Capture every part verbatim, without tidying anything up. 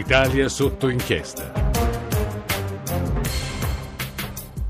Italia sotto inchiesta.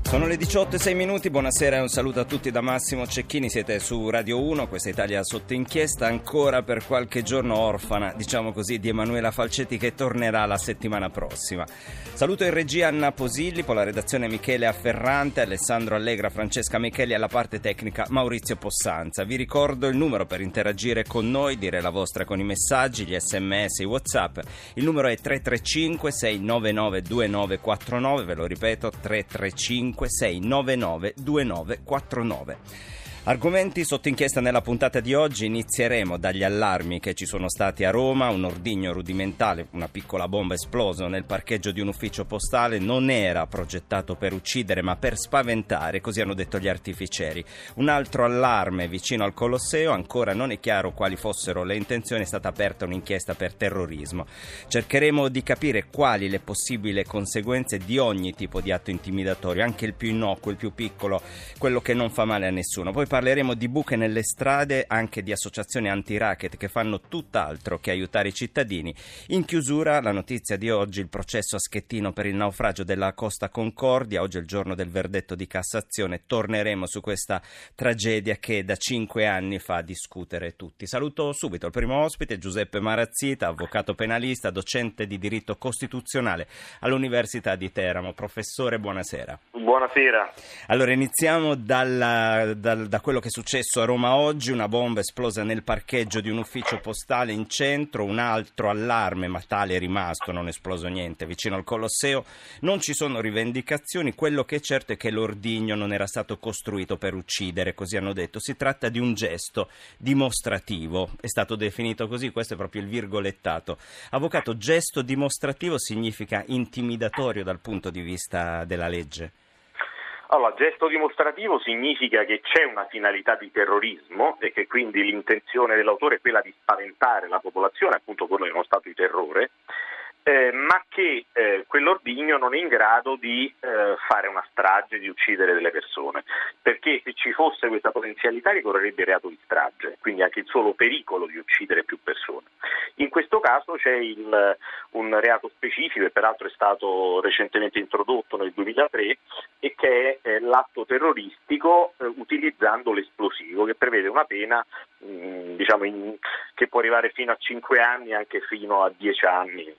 Sono le diciotto e sei minuti, buonasera e un saluto a tutti da Massimo Cecchini, siete su Radio uno, questa è Italia sotto inchiesta, ancora per qualche giorno orfana, diciamo così, di Emanuela Falcetti che tornerà la settimana prossima. Saluto in regia Anna Posilli, con la redazione Michele Afferrante, Alessandro Allegra, Francesca Micheli, alla parte tecnica Maurizio Possanza. Vi ricordo il numero per interagire con noi, dire la vostra con i messaggi, gli sms, i whatsapp, il numero è tre tre cinque sei nove nove due nove quattro nove, ve lo ripeto, tre tre cinque sei nove nove due nove quattro nove. Argomenti sotto inchiesta nella puntata di oggi. Inizieremo dagli allarmi che ci sono stati a Roma, un ordigno rudimentale, una piccola bomba esplosa nel parcheggio di un ufficio postale, non era progettato per uccidere ma per spaventare, così hanno detto gli artificieri. Un altro allarme vicino al Colosseo, ancora non è chiaro quali fossero le intenzioni, è stata aperta un'inchiesta per terrorismo. Cercheremo di capire quali le possibili conseguenze di ogni tipo di atto intimidatorio, anche il più innocuo, il più piccolo, quello che non fa male a nessuno. Poi parleremo di buche nelle strade, anche di associazioni anti-racket che fanno tutt'altro che aiutare i cittadini. In chiusura, la notizia di oggi, il processo a Schettino per il naufragio della Costa Concordia. Oggi è il giorno del verdetto di Cassazione, torneremo su questa tragedia che da cinque anni fa discutere tutti. Saluto subito il primo ospite, Giuseppe Marazzita, avvocato penalista, docente di diritto costituzionale all'Università di Teramo. Professore, buonasera. Buonasera. Allora, iniziamo dalla, dal, da quello che è successo a Roma oggi, una bomba esplosa nel parcheggio di un ufficio postale in centro, un altro allarme, ma tale è rimasto, non è esploso niente, vicino al Colosseo. Non ci sono rivendicazioni, quello che è certo è che l'ordigno non era stato costruito per uccidere, così hanno detto, si tratta di un gesto dimostrativo, è stato definito così, questo è proprio il virgolettato. Avvocato, gesto dimostrativo significa intimidatorio dal punto di vista della legge? Allora, gesto dimostrativo significa che c'è una finalità di terrorismo e che quindi l'intenzione dell'autore è quella di spaventare la popolazione, appunto quello è uno stato di terrore, eh, ma che eh, quell'ordigno non è in grado di eh, fare una strage, di uccidere delle persone, perché se ci fosse questa potenzialità ricorrerebbe il reato di strage, quindi anche il solo pericolo di uccidere più persone. In questo caso c'è il, un reato specifico, e peraltro è stato recentemente introdotto nel duemilatré, e che è l'atto terroristico eh, utilizzando l'esplosivo, che prevede una pena mh, diciamo in, che può arrivare fino a cinque anni, anche fino a dieci anni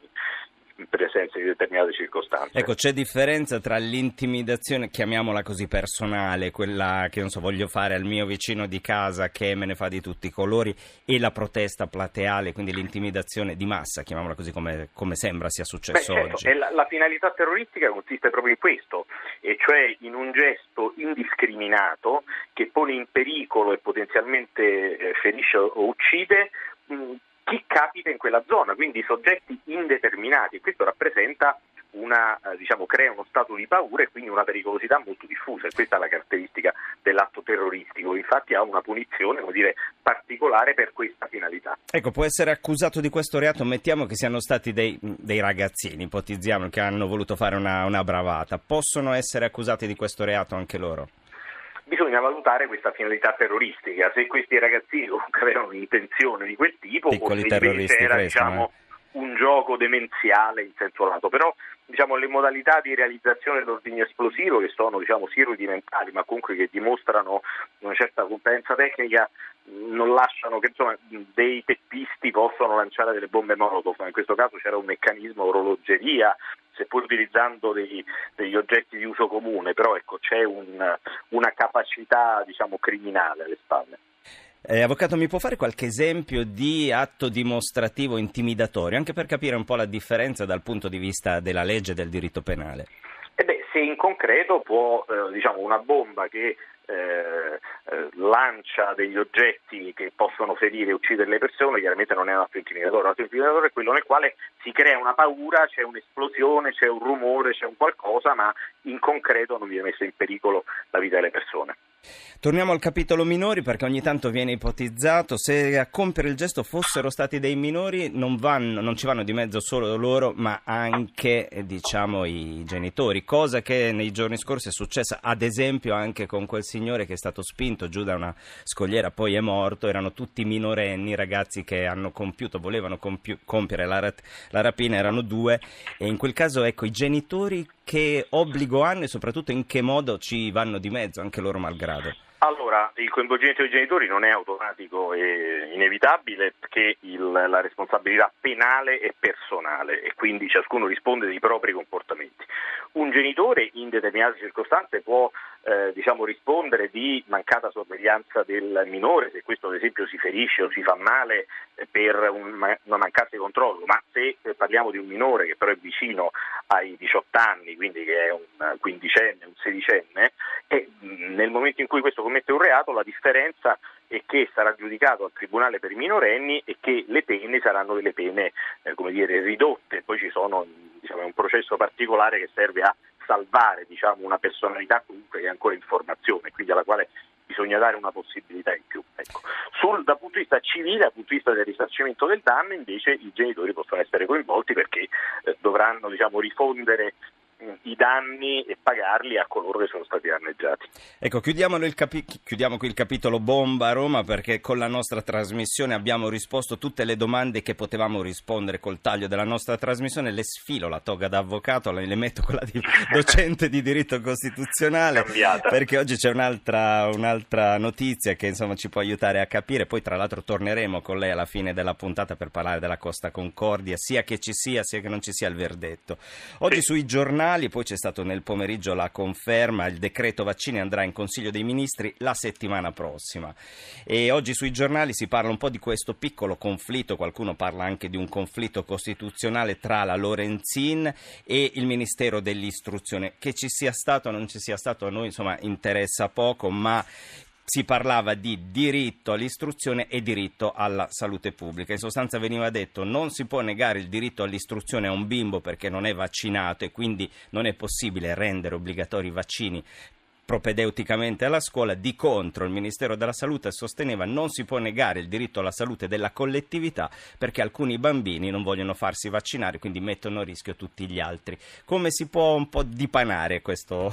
in presenza di determinate circostanze. Ecco, c'è differenza tra l'intimidazione, chiamiamola così, personale, quella che non so voglio fare al mio vicino di casa che me ne fa di tutti i colori, e la protesta plateale, quindi l'intimidazione di massa, chiamiamola così, come, come sembra sia successo. Beh, certo, oggi. E la, la finalità terroristica consiste proprio in questo, e cioè in un gesto indiscriminato che pone in pericolo e potenzialmente eh, ferisce o uccide mh, chi capita in quella zona, quindi soggetti indeterminati, e questo rappresenta una, diciamo, crea uno stato di paura e quindi una pericolosità molto diffusa, e questa è la caratteristica dell'atto terroristico, infatti ha una punizione, come dire, particolare per questa finalità. Ecco, può essere accusato di questo reato, mettiamo che siano stati dei, dei ragazzini, ipotizziamo, che hanno voluto fare una, una bravata, possono essere accusati di questo reato anche loro? Bisogna valutare questa finalità terroristica, se questi ragazzini comunque avevano un'intenzione di quel tipo, piccoli terroristi, era, diciamo, eh. un gioco demenziale in senso lato, però diciamo le modalità di realizzazione dell'ordigno esplosivo, che sono, diciamo, sì rudimentali, ma comunque che dimostrano una certa competenza tecnica, non lasciano che, insomma, dei teppisti possano lanciare delle bombe molotov, ma in questo caso c'era un meccanismo orologeria, seppur utilizzando dei, degli oggetti di uso comune, però ecco c'è un, una capacità, diciamo, criminale alle spalle. Eh, avvocato, mi può fare qualche esempio di atto dimostrativo intimidatorio, anche per capire un po' la differenza dal punto di vista della legge e del diritto penale? Eh beh, se in concreto può, eh, diciamo, una bomba che Eh, eh, lancia degli oggetti che possono ferire e uccidere le persone, chiaramente non è un atto intimidatorio. L'atto intimidatorio è quello nel quale si crea una paura, c'è un'esplosione, c'è un rumore, c'è un qualcosa, ma in concreto non viene messa in pericolo la vita delle persone. Torniamo al capitolo minori, perché ogni tanto viene ipotizzato se a compiere il gesto fossero stati dei minori. Non vanno, non ci vanno di mezzo solo loro, ma anche diciamo i genitori, cosa che nei giorni scorsi è successa ad esempio anche con quel signore che è stato spinto giù da una scogliera, poi è morto. Erano tutti minorenni, ragazzi che hanno compiuto, volevano compi- compiere la, rat- la rapina, erano due, e in quel caso ecco i genitori che obbligo hanno e soprattutto in che modo ci vanno di mezzo anche loro malgrado. Allora, il coinvolgimento dei genitori non è automatico e inevitabile, perché il, la responsabilità penale è personale e quindi ciascuno risponde dei propri comportamenti. Un genitore in determinate circostanze può eh, diciamo rispondere di mancata sorveglianza del minore, se questo ad esempio si ferisce o si fa male per un, una mancanza di controllo, ma se parliamo di un minore che però è vicino ai diciotto anni, quindi che è un quindicenne, un sedicenne, e nel momento in cui questo commette un reato, la differenza è che sarà giudicato al tribunale per i minorenni e che le pene saranno delle pene eh, come dire ridotte. Poi ci sono diciamo un processo particolare che serve a salvare diciamo una personalità comunque che è ancora in formazione, quindi alla quale bisogna dare una possibilità in più. Ecco. Sul, dal punto di vista civile, dal punto di vista del risarcimento del danno, invece i genitori possono essere coinvolti, perché eh, dovranno diciamo rifondere i danni e pagarli a coloro che sono stati danneggiati. Ecco, chiudiamo, il capi- chiudiamo qui il capitolo bomba a Roma, perché con la nostra trasmissione abbiamo risposto tutte le domande che potevamo rispondere col taglio della nostra trasmissione. Le sfilo la toga da avvocato, le metto quella di docente di diritto costituzionale, cambiata, perché oggi c'è un'altra, un'altra notizia che insomma ci può aiutare a capire. Poi tra l'altro torneremo con lei alla fine della puntata per parlare della Costa Concordia, sia che ci sia sia che non ci sia il verdetto. Oggi sì. Sui giornali, poi c'è stato nel pomeriggio la conferma, il decreto vaccini andrà in Consiglio dei Ministri la settimana prossima, e oggi sui giornali si parla un po' di questo piccolo conflitto, qualcuno parla anche di un conflitto costituzionale tra la Lorenzin e il Ministero dell'Istruzione. Che ci sia stato o non ci sia stato a noi insomma interessa poco, ma si parlava di diritto all'istruzione e diritto alla salute pubblica. In sostanza veniva detto: non si può negare il diritto all'istruzione a un bimbo perché non è vaccinato, e quindi non è possibile rendere obbligatori i vaccini propedeuticamente alla scuola. Di contro, il Ministero della Salute sosteneva: non si può negare il diritto alla salute della collettività perché alcuni bambini non vogliono farsi vaccinare, quindi mettono a rischio tutti gli altri. Come si può un po' dipanare questo...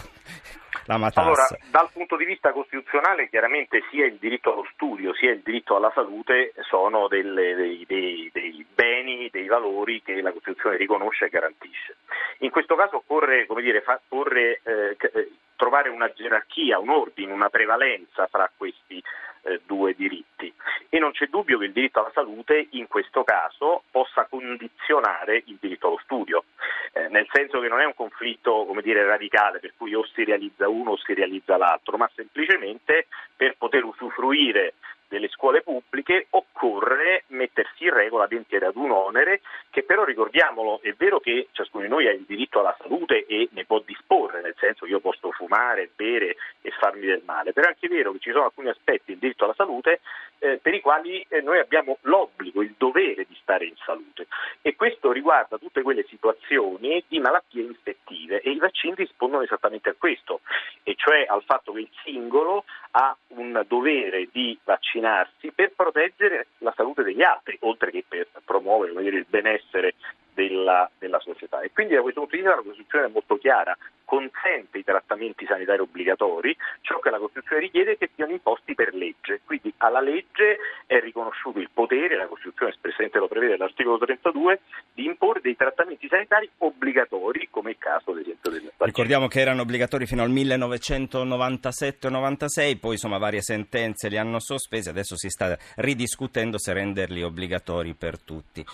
Allora, dal punto di vista costituzionale, chiaramente sia il diritto allo studio sia il diritto alla salute sono delle, dei, dei, dei beni, dei valori che la Costituzione riconosce e garantisce. In questo caso occorre, come dire, fa, occorre eh, trovare una gerarchia, un ordine, una prevalenza fra questi eh, due diritti, e non c'è dubbio che il diritto alla salute in questo caso possa condizionare il diritto allo studio. Eh, nel senso che non è un conflitto, come dire, radicale, per cui o si realizza uno o si realizza l'altro, ma semplicemente per poter usufruire delle scuole pubbliche occorre mettersi in regola denti ad un onere che però, ricordiamolo, è vero che ciascuno di noi ha il diritto alla salute e ne può disporre, nel senso che io posso fumare, bere e farmi del male, però è anche vero che ci sono alcuni aspetti del diritto alla salute eh, per i quali eh, noi abbiamo l'obbligo, il dovere di stare in salute, e questo riguarda tutte quelle situazioni di malattie infettive, e i vaccini rispondono esattamente a questo, e cioè al fatto che il singolo ha un dovere di vaccinare per proteggere la salute degli altri, oltre che per promuovere, come dire, il benessere della, della società. E quindi da questo punto di vista la Costituzione è molto chiara, consente i trattamenti sanitari obbligatori, ciò che la Costituzione richiede è che siano imposti per legge, quindi alla legge è riconosciuto il potere, la Costituzione espressamente lo prevede all'articolo trentadue, di imporre dei trattamenti sanitari obbligatori, come il caso ad esempio del vaccino. Ricordiamo che erano obbligatori fino al millenovecentonovantasette novantasei, poi insomma varie sentenze li hanno sospesi, adesso si sta ridiscutendo se renderli obbligatori per tutti.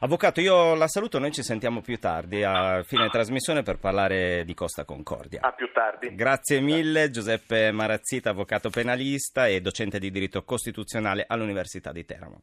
Avvocato, io la saluto, noi ci sentiamo più tardi a fine trasmissione per parlare di Costa Concordia. A più tardi. Grazie mille. Giuseppe Marazzita, avvocato penalista e docente di diritto costituzionale all'Università di Teramo.